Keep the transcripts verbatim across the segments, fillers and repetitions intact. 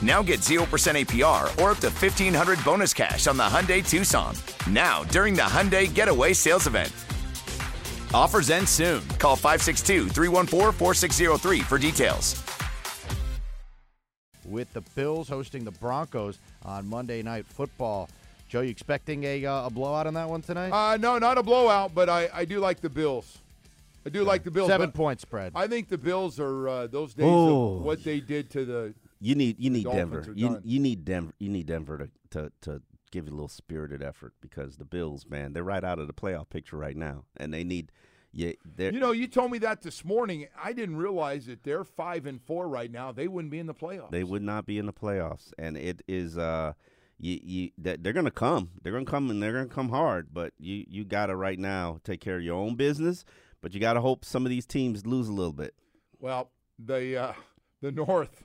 Now get zero percent A P R or up to fifteen hundred dollars bonus cash on the Hyundai Tucson. Now, during the Hyundai Getaway Sales Event. Offers end soon. Call five six two, three one four, four six zero three for details. With the Bills hosting the Broncos on Monday Night Football. Joe, you expecting a, uh, a blowout on that one tonight? Uh, no, not a blowout, but I, I do like the Bills. I do yeah. like the Bills. Seven-point spread. I think the Bills are uh, those days oh. of what they did to the – You need you need Denver. You you need Denver. You need Denver to, to, to give you a little spirited effort, because the Bills, man, they're right out of the playoff picture right now, and they need you. You know, you told me that this morning. I didn't realize that they're five and four right now. They wouldn't be in the playoffs. They would not be in the playoffs, and it is uh, you you that they're gonna come. They're gonna come and they're gonna come hard. But you you gotta right now take care of your own business. But you gotta hope some of these teams lose a little bit. Well, the uh, the North.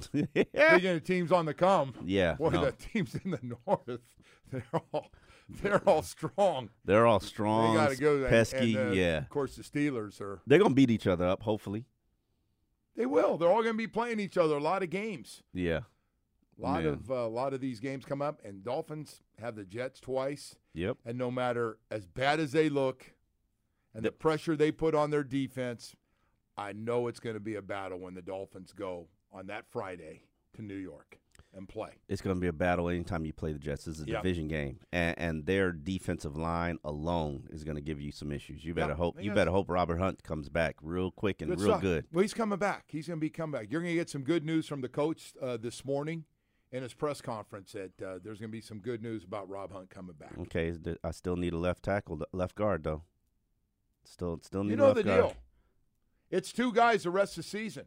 Speaking of teams on the come, yeah, boy, no. the teams in the North, they're all they're all strong. They're all strong. They got to go. Pesky, and, uh, yeah. Of course, the Steelers are. They're gonna beat each other up. Hopefully, they will. They're all gonna be playing each other a lot of games. Yeah, a lot Man. of a uh, lot of these games come up, and Dolphins have the Jets twice. Yep. And no matter as bad as they look, and the, the pressure they put on their defense, I know it's gonna be a battle when the Dolphins go on that Friday to New York and play. It's going to be a battle anytime you play the Jets. This is a yep. division game, and, and their defensive line alone is going to give you some issues. You better yep. hope you better hope Robert Hunt comes back real quick and good real stuff. good. Well, he's coming back. He's going to be coming back. You're going to get some good news from the coach uh, this morning in his press conference that uh, there's going to be some good news about Rob Hunt coming back. Okay, I still need a left tackle, left guard though. Still, still need. You know left the guard. deal. It's two guys the rest of the season.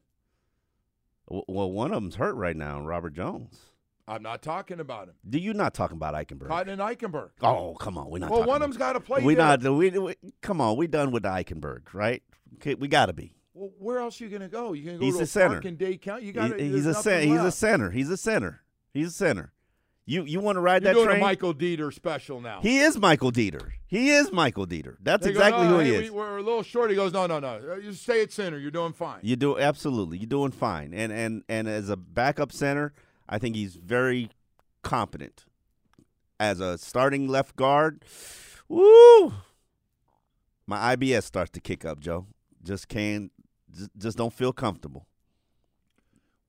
Well, one of them's hurt right now, Robert Jones. I'm not talking about him. Do you not talking about Eichenberg? Cotton and Eichenberg. Oh, come on, we're not. Well, one of them's got to play. We not. We, we come on. We done with the Eichenberg, right? Okay, we got to be. Well, where else are you gonna go? You gonna go he's to a center. Park in Dade County? You got. He, he's a center. He's a center. He's a center. He's a center. You you want to ride You're that doing train? A Michael Dieter special now. He is Michael Dieter. He is Michael Dieter. That's they exactly go, oh, who hey, he is. We, we're a little short. He goes, no, no, no. You stay at center. You're doing fine. You do absolutely. You're doing fine. And and and as a backup center, I think he's very competent. As a starting left guard, woo, my I B S starts to kick up, Joe. Just can't. Just, just don't feel comfortable.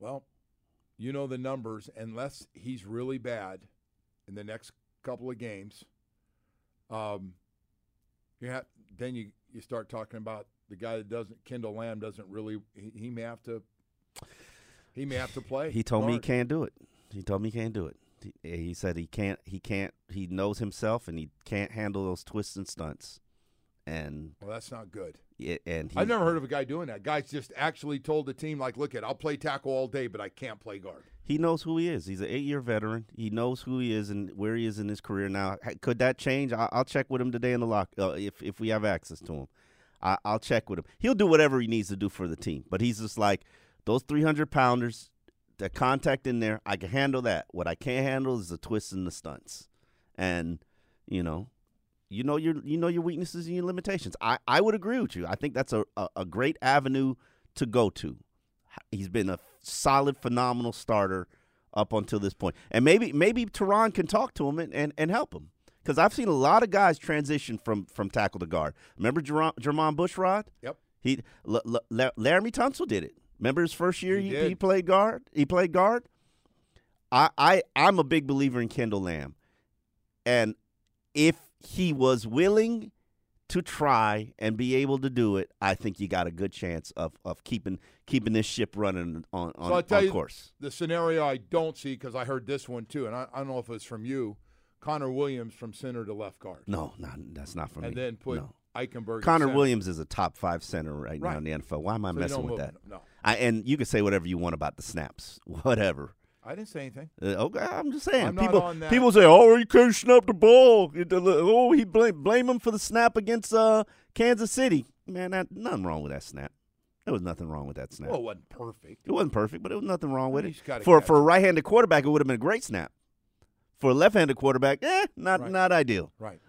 Well. You know the numbers, unless he's really bad in the next couple of games, um, you have, then you, you start talking about the guy that doesn't – Kendall Lamb doesn't really – he may have to He may have to play. He told hard. me he can't do it. He told me he can't do it. He, he said he can't – he can't – he knows himself and he can't handle those twists and stunts. And well, that's not good. Yeah, and he, I've never heard of a guy doing that. Guys just actually told the team, like, look, it, I'll play tackle all day, but I can't play guard. He knows who he is. He's an eight-year veteran. He knows who he is and where he is in his career now. Could that change? I'll, I'll check with him today in the lock uh, if if we have access to him. I, I'll check with him. He'll do whatever he needs to do for the team, but he's just like those three hundred pounders, the contact in there, I can handle that. What I can't handle is the twists and the stunts. And, you know. You know your you know your weaknesses and your limitations. I, I would agree with you. I think that's a, a, a great avenue to go to. He's been a solid, phenomenal starter up until this point. And maybe maybe Teron can talk to him and, and, and help him, because I've seen a lot of guys transition from from tackle to guard. Remember Jermon Bushrod? Yep. He L L L Laramie Tunsil did it. Remember his first year he, he, he played guard? He played guard? I, I, I'm a big believer in Kendall Lamb. And if he was willing to try and be able to do it, I think you got a good chance of, of keeping keeping this ship running on, on, so I'll tell on you course. The scenario I don't see, because I heard this one too, and I, I don't know if it's from you, Connor Williams from center to left guard. No, not, that's not from and me. And then put no. Eichenberg. Connor Williams is a top five center right, right now in the N F L. Why am I so messing with that? No. I, and you can say whatever you want about the snaps, whatever. I didn't say anything. Uh, okay, I'm just saying. I'm people, not on that. People say, "Oh, he couldn't snap the ball." Oh, he blame blame him for the snap against uh, Kansas City. Man, that, nothing wrong with that snap. There was nothing wrong with that snap. Well, it wasn't perfect. It wasn't perfect, but it was nothing wrong with it. For for a right-handed quarterback, it would have been a great snap. For a left-handed quarterback, eh, not right. not ideal. Right.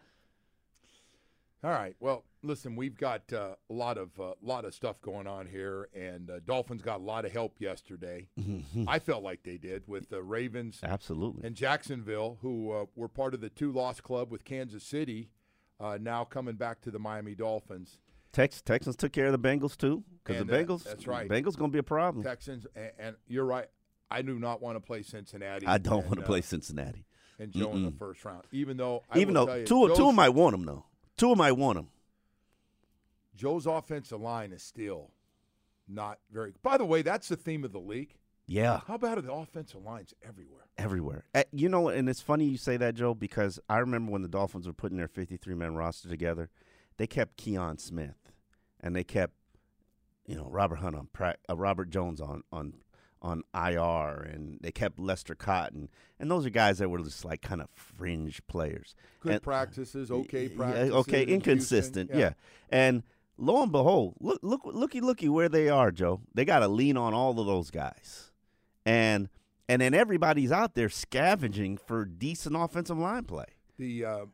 All right. Well, listen, we've got uh, a lot of uh, lot of stuff going on here, and uh, Dolphins got a lot of help yesterday. I felt like they did with the Ravens, absolutely, and Jacksonville, who uh, were part of the two-loss club with Kansas City, uh, now coming back to the Miami Dolphins. Tex Texans took care of the Bengals too, because the uh, Bengals, that's right, the Bengals gonna be a problem. Texans, and, and you're right. I do not want to play Cincinnati. I don't want to uh, play Cincinnati and Joe mm -mm. in the first round, even though I even though tell you, two Joe's, two of them might want him though. Two of them might want him. Joe's offensive line is still not very. By the way, that's the theme of the league. Yeah. How about the offensive lines everywhere? Everywhere. Uh, you know, and it's funny you say that, Joe, because I remember when the Dolphins were putting their fifty-three man roster together, they kept Keon Smith, and they kept, you know, Robert Hunt on uh, Robert Jones on on on I R, and they kept Lester Cotton, and those are guys that were just like kind of fringe players. Good and, practices, okay practices, okay, inconsistent, in yeah. yeah, and. Lo and behold, look, look, looky, looky where they are, Joe. They got to lean on all of those guys. And and then everybody's out there scavenging for decent offensive line play. The uh,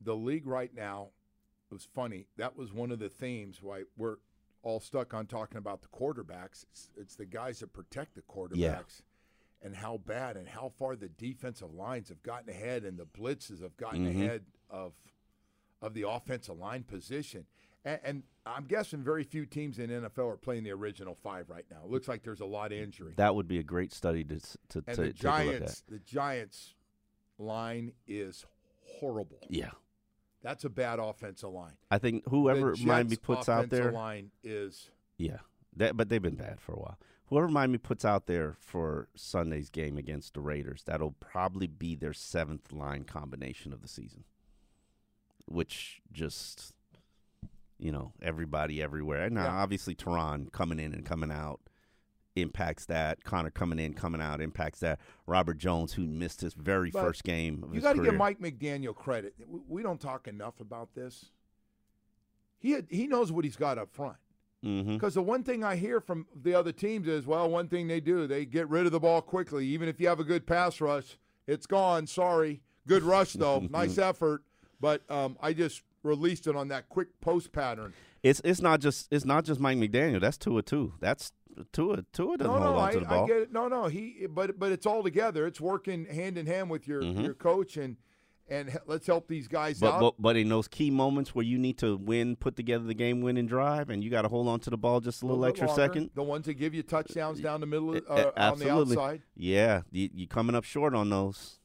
the league right now, it was funny. That was one of the themes why we're all stuck on talking about the quarterbacks. It's, it's the guys that protect the quarterbacks yeah. and how bad and how far the defensive lines have gotten ahead and the blitzes have gotten mm-hmm. ahead of, of the offensive line position. And, and I'm guessing very few teams in N F L are playing the original five right now. It looks like there's a lot of injury. That would be a great study to to, and to the Giants, take a look at. The Giants' line is horrible. Yeah, that's a bad offensive line. I think whoever Miami puts out there, line is yeah, that, but they've been bad for a while. Whoever Miami puts out there for Sunday's game against the Raiders, that'll probably be their seventh line combination of the season, which just. You know, everybody everywhere. Now, yeah. obviously, Teron coming in and coming out impacts that. Connor coming in, coming out impacts that. Robert Jones, who missed his very but first game of you his gotta career. You got to give Mike McDaniel credit. We don't talk enough about this. He had, he knows what he's got up front. Because mm-hmm. the one thing I hear from the other teams is, well, one thing they do, they get rid of the ball quickly. Even if you have a good pass rush, it's gone. Sorry. Good rush, though. Nice effort. But um, I just – released it on that quick post pattern. It's it's not just it's not just Mike McDaniel. That's Tua too. That's Tua Tua doesn't no, hold no, on I, to the ball. I get it. No, no, he. But but it's all together. It's working hand in hand with your mm-hmm. your coach and and let's help these guys but, out. But but in those key moments where you need to win, put together the game, win and drive, and you got to hold on to the ball just a little, a little extra longer, second. The ones that give you touchdowns down the middle of, uh, on the outside. Yeah, you, you're coming up short on those.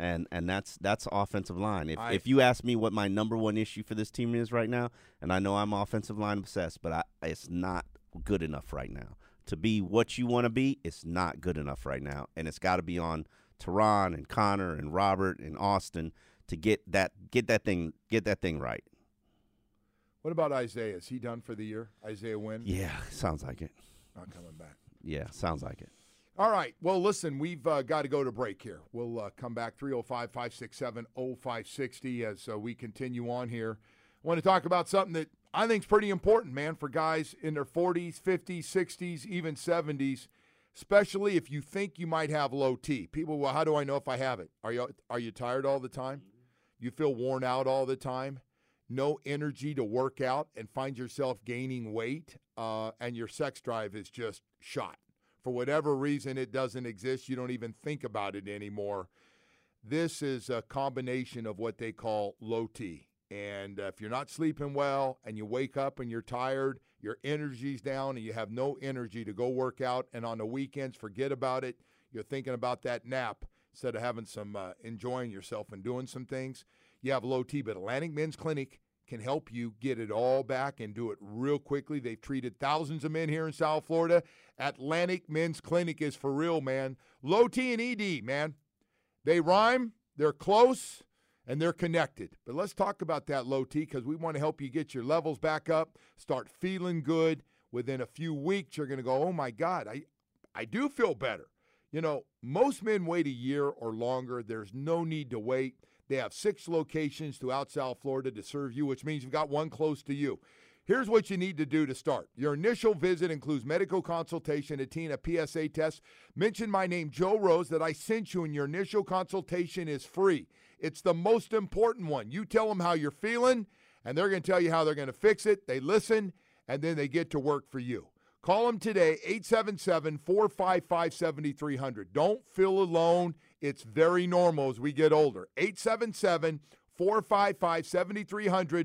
And and that's that's offensive line. If I, if you ask me what my number one issue for this team is right now, and I know I'm offensive line obsessed, but I, it's not good enough right now. To be what you want to be, it's not good enough right now. And it's got to be on Teron and Connor and Robert and Austin to get that get that thing get that thing right. What about Isaiah? Is he done for the year? Isaiah Wynn? Yeah, sounds like it. Not coming back. Yeah, sounds like it. All right. Well, listen, we've uh, got to go to break here. We'll uh, come back three oh five, five six seven, oh five six oh as uh, we continue on here. I want to talk about something that I think is pretty important, man, for guys in their forties, fifties, sixties, even seventies, especially if you think you might have low T. People, well, how do I know if I have it? Are you are you tired all the time? You feel worn out all the time? No energy to work out and find yourself gaining weight, uh, and your sex drive is just shot. for whatever reason it doesn't exist. You don't even think about it anymore. This is a combination of what they call low T. And if you're not sleeping well and you wake up and you're tired, your energy's down and you have no energy to go work out. And on the weekends, forget about it. You're thinking about that nap instead of having some uh, enjoying yourself and doing some things. You have low T, but Atlantic Men's Clinic can help you get it all back and do it real quickly. They've treated thousands of men here in South Florida. Atlantic Men's Clinic is for real, man. Low T and E D, man. They rhyme, they're close, and they're connected. But let's talk about that low T, because we want to help you get your levels back up, start feeling good. Within a few weeks, you're going to go, oh, my God, I, I do feel better. You know, most men wait a year or longer. There's no need to wait. They have six locations throughout South Florida to serve you, which means you've got one close to you. Here's what you need to do to start. Your initial visit includes medical consultation, a T and a P S A test. Mention my name, Joe Rose, that I sent you, and your initial consultation is free. It's the most important one. You tell them how you're feeling, and they're going to tell you how they're going to fix it. They listen, and then they get to work for you. Call them today, eight seven seven, four five five, seven three zero zero. Don't feel alone. It's very normal as we get older. eight seven seven, four five five, seven three zero zero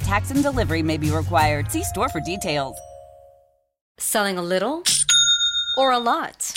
tax, and delivery may be required. See store for details. Selling a little or a lot?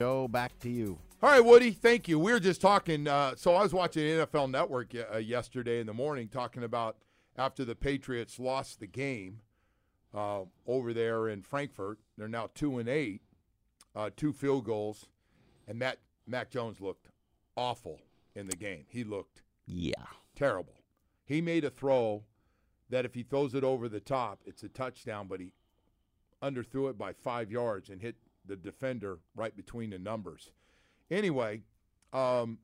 Go back to you. All right, Woody, thank you. We were just talking. Uh, so I was watching N F L Network uh, yesterday in the morning, talking about after the Patriots lost the game uh, over there in Frankfurt. They're now two and eight, uh, two field goals. And Matt, Mac Jones looked awful in the game. He looked yeah terrible. He made a throw that if he throws it over the top, it's a touchdown, but he underthrew it by five yards and hit the defender right between the numbers. Anyway, um,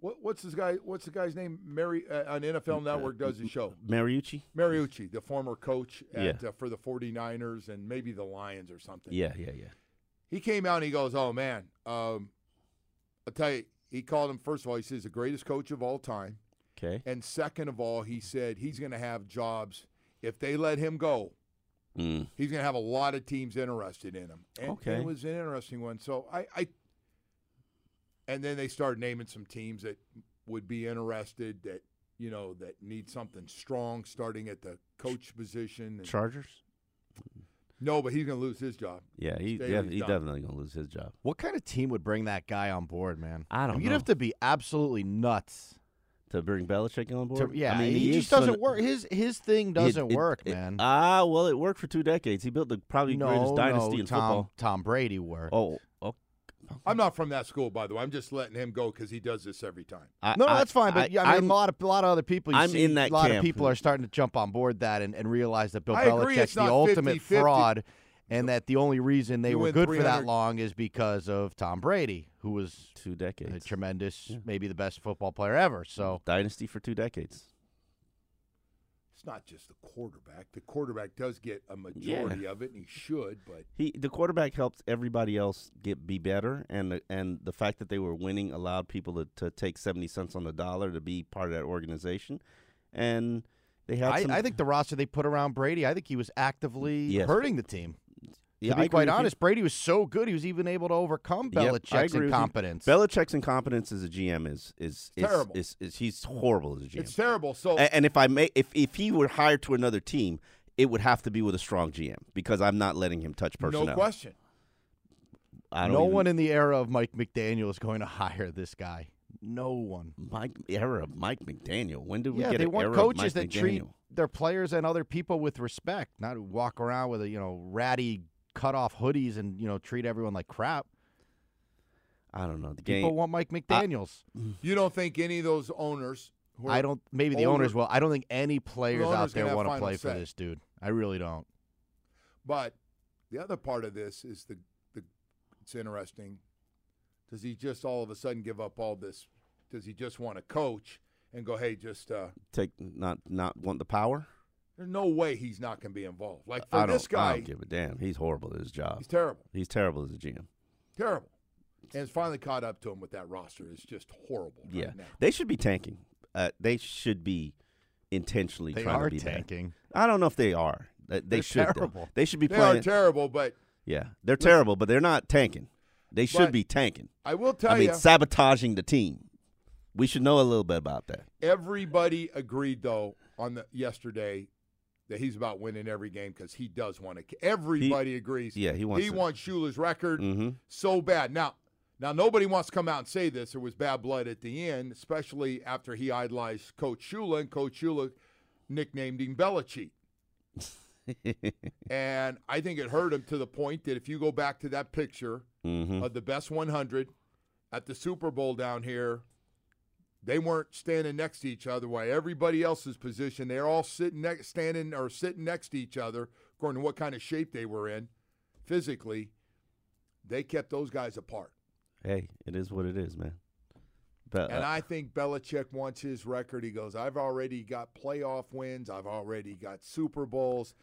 What, what's this guy? What's the guy's name? Mary uh, on N F L Network does his show. Mariucci. Mariucci, the former coach at, yeah. uh, for the forty-niners and maybe the Lions or something. Yeah, yeah, yeah. He came out and he goes, "Oh man, um, I'll tell you." He called him, first of all, he says the greatest coach of all time. Okay. And second of all, he said he's going to have jobs if they let him go. Mm. He's going to have a lot of teams interested in him. And, okay. And it was an interesting one. So I, I. And then they started naming some teams that would be interested that you know that need something strong, starting at the coach position. And, Chargers. No, but he's going to lose his job. Yeah, he, yeah, he's definitely going to lose his job. What kind of team would bring that guy on board, man? I don't I mean, know. You'd have to be absolutely nuts to bring Belichick on board. To, yeah, I mean, he, he just doesn't gonna, work. His his thing doesn't it, it, work, it, man. Ah, uh, well, it worked for two decades. He built the probably no, greatest dynasty no, in Tom, football. Tom Brady worked. Oh, okay. I'm not from that school, by the way. I'm just letting him go because he does this every time. I, no, I, that's fine. But I, I mean, a lot of a lot of other people. You I'm see, in that. A lot camp. Of people are starting to jump on board that and, and realize that Bill Belichick's the ultimate fifty, fraud, fifty. And that the only reason they he were good for that long is because of Tom Brady, who was two decades a tremendous, yeah. maybe the best football player ever. So dynasty for two decades. It's not just the quarterback. The quarterback does get a majority yeah. of it, and he should. But he, the quarterback helped everybody else get be better, and the, and the fact that they were winning allowed people to, to take seventy cents on the dollar to be part of that organization. And they had. I, some, I think the roster they put around Brady, I think he was actively yes. hurting the team. Yeah, to be I quite honest, you. Brady was so good, he was even able to overcome Belichick's yep, incompetence. Belichick's incompetence as a G M is is, is terrible. Is, is, is, he's horrible as a G M. It's terrible. So, and, and if I may, if if he were hired to another team, it would have to be with a strong G M because I'm not letting him touch personnel. No question. I don't no even, one in the era of Mike McDaniel is going to hire this guy. No one. Mike era of Mike McDaniel. When did we yeah, get an era of Mike McDaniel? They want coaches that treat their players and other people with respect, not walk around with a you know ratty. Cut off hoodies and you know treat everyone like crap. I don't know. The People game, want Mike McDaniels. I, you don't think any of those owners? Who are I don't. Maybe the older, owners will. I don't think any players the out there want to play set. For this dude. I really don't. But the other part of this is the the. It's interesting. Does he just all of a sudden give up all this? Does he just want to coach and go? Hey, just uh, take not not want the power. There's no way he's not going to be involved. Like, for this guy. I don't give a damn. He's horrible at his job. He's terrible. He's terrible as a G M. Terrible. And it's finally caught up to him with that roster. It's just horrible right yeah. now. They should be tanking. Uh, they should be intentionally they trying to be tanking. Bad. I don't know if they are. They, they should. Terrible. They should be playing. They are terrible, but. Yeah. They're terrible, but they're not tanking. They should be tanking. I will tell you. I mean, you, sabotaging the team. We should know a little bit about that. Everybody agreed, though, on the yesterday. That he's about winning every game because he does want to. Everybody he, agrees. Yeah, he wants. He to. wants Shula's record mm-hmm. so bad. Now, now nobody wants to come out and say this. There was bad blood at the end, especially after he idolized Coach Shula, and Coach Shula nicknamed him Belichick. And I think it hurt him to the point that if you go back to that picture mm-hmm. of the best one hundred at the Super Bowl down here. They weren't standing next to each other. While everybody else's position, they're all sitting, ne- standing, or sitting next to each other, according to what kind of shape they were in, physically. They kept those guys apart. Hey, it is what it is, man. But, uh, and I think Belichick wants his record. He goes, "I've already got playoff wins. I've already got Super Bowls.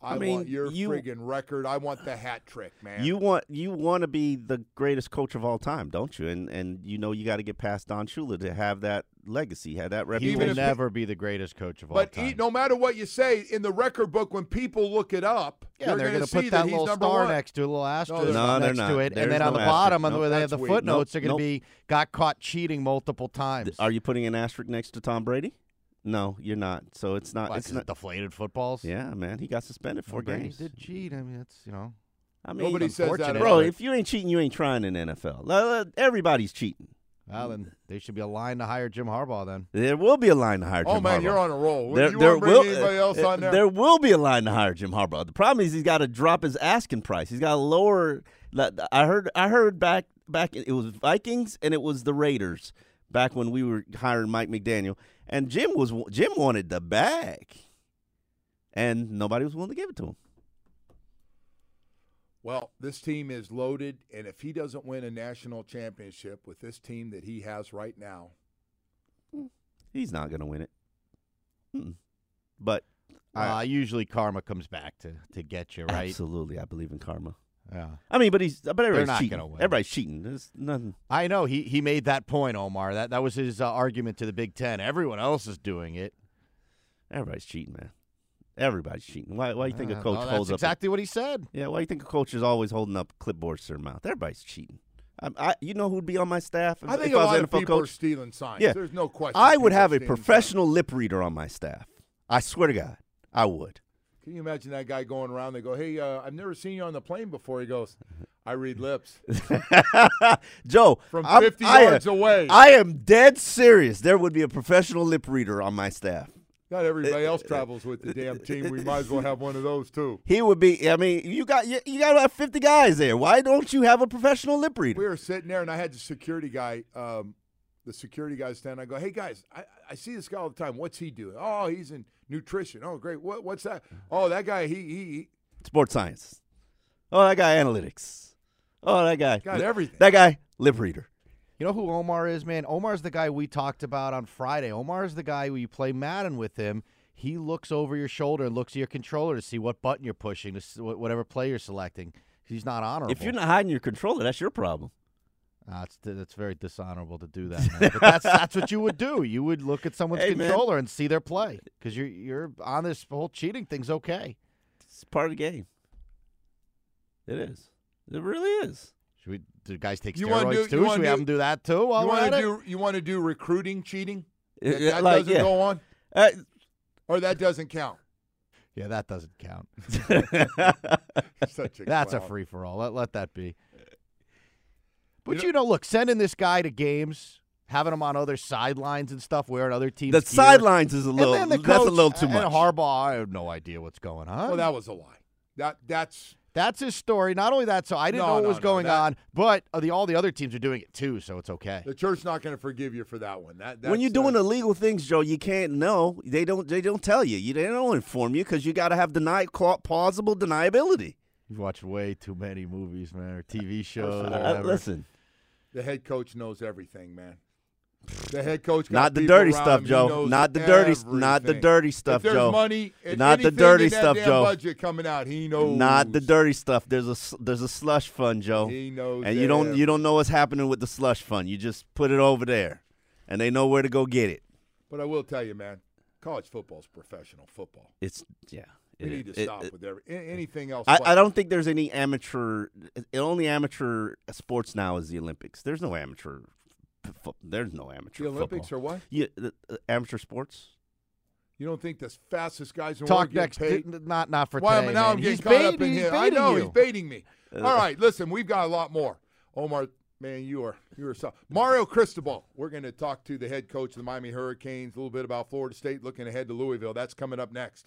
I, I mean, want your you, friggin' record. I want the hat trick, man." You want you want to be the greatest coach of all time, don't you? And and you know you got to get past Don Shula to have that legacy, have that reputation. He will never be the greatest coach of all time. But no matter what you say, in the record book, when people look it up, yeah, they're going to put that, that little star one. Next to a little asterisk no, no, next to it. There's and then no on the bottom, on the way they have the weird. footnotes, nope, they're going to nope. be got caught cheating multiple times. Are you putting an asterisk next to Tom Brady? No, you're not. So it's not. Well, it's not deflated footballs. Yeah, man, he got suspended four well, games. He did cheat. I mean, it's you know. I mean, nobody says that, bro. If you ain't cheating, you ain't trying in the N F L. Everybody's cheating. Well, then there should be a line to hire Jim Harbaugh. Then there will be a line to hire. Jim Harbaugh. Oh man, Harbaugh. You're on a roll. There, you there won't bring will, anybody else uh, on there? There will be a line to hire Jim Harbaugh. The problem is he's got to drop his asking price. He's got to lower. I heard. I heard back back. It was Vikings and it was the Raiders. Back when we were hiring Mike McDaniel, and Jim was Jim wanted the bag, and nobody was willing to give it to him. Well, this team is loaded, and if he doesn't win a national championship with this team that he has right now, He's not going to win it. Mm-mm. But I uh, usually karma comes back to, to get you, right? Absolutely. I believe in karma. Yeah. I mean, but he's but everybody's not cheating. Win. Everybody's cheating. There's nothing. I know. He he made that point, Omar. That that was his uh, argument to the Big Ten. Everyone else is doing it. Everybody's cheating, man. Everybody's cheating. Why why do you think uh, a coach no, holds that's up? That's exactly a, what he said. Yeah, why do you think a coach is always holding up clipboards to their mouth? Everybody's cheating. I, I, you know who would be on my staff? If, I think if a I was lot of people coach? are stealing signs. Yeah. There's no question. I would have a professional signs. lip reader on my staff. I swear to God, I would. Can you imagine that guy going around? They go, hey, uh, I've never seen you on the plane before. He goes, I read lips. Joe. From I'm, fifty I yards am, away. I am dead serious. There would be a professional lip reader on my staff. Not everybody else travels with the damn team. We might as well have one of those, too. He would be – I mean, you got you, you got about fifty guys there. Why don't you have a professional lip reader? We were sitting there, and I had the security guy um, – the security guy stand. I go, hey, guys, I, I see this guy all the time. What's he doing? Oh, he's in nutrition. Oh, great. What What's that? Oh, that guy, he, he – he. Sports science. Oh, that guy, analytics. Oh, that guy. Got everything. That guy, lip reader. You know who Omar is, man? Omar's the guy we talked about on Friday. Omar's the guy who you play Madden with him. He looks over your shoulder and looks at your controller to see what button you're pushing, to whatever play you're selecting. He's not honorable. If you're not hiding your controller, that's your problem. Uh, it's, it's very dishonorable to do that, man. But that's, that's what you would do. You would look at someone's hey, controller man. and see their play because you're, you're on this whole cheating thing's okay. It's part of the game. It is. It really is. Should we do guys take steroids do, too? Should do, we have them do that too? While you want to do you want to do recruiting cheating? That, that like, doesn't yeah. go on, uh, or that doesn't count. Yeah, that doesn't count. Such a That's clown. a free for all. Let let that be. But you know, you know, look, sending this guy to games, having him on other sidelines and stuff, wearing other teams. The gear. sidelines is a little. And then the coach, that's a little too much. And Harbaugh, I have no idea what's going on. Well, that was a lie. That that's. That's his story. Not only that, so I didn't no, know what no, was no, going that, on, but the, all the other teams are doing it too, so it's okay. The church's not going to forgive you for that one. That, that's, when you're doing uh, illegal things, Joe, you can't know. They don't. They don't tell you. you they don't inform you because you got to have deny, plausible deniability. You've watched way too many movies, man, or T V shows. Uh, or whatever. Listen, the head coach knows everything, man. The head coach, not the dirty stuff, Joe. Not the dirty, not the dirty stuff, Joe. There's money, not the dirty stuff, Joe. Budget coming out, he knows. Not the dirty stuff. There's a there's a slush fund, Joe. He knows. And you don't you don't know what's happening with the slush fund. You just put it over there, and they know where to go get it. But I will tell you, man, college football is professional football. It's yeah. We need to stop with every, anything else. I, I don't think there's any amateur. The only amateur sports now is the Olympics. There's no amateur. There's no amateur football. The Olympics football. or what? Yeah, the, uh, amateur sports. You don't think the fastest guys in the world get paid? Talk next, not, not for well, today. Now man. I'm getting he's caught baiting, up in here. I know, you. he's baiting me. Uh, All right, listen, we've got a lot more. Omar, man, you are you are so Mario Cristobal. We're going to talk to the head coach of the Miami Hurricanes, a little bit about Florida State, looking ahead to Louisville. That's coming up next.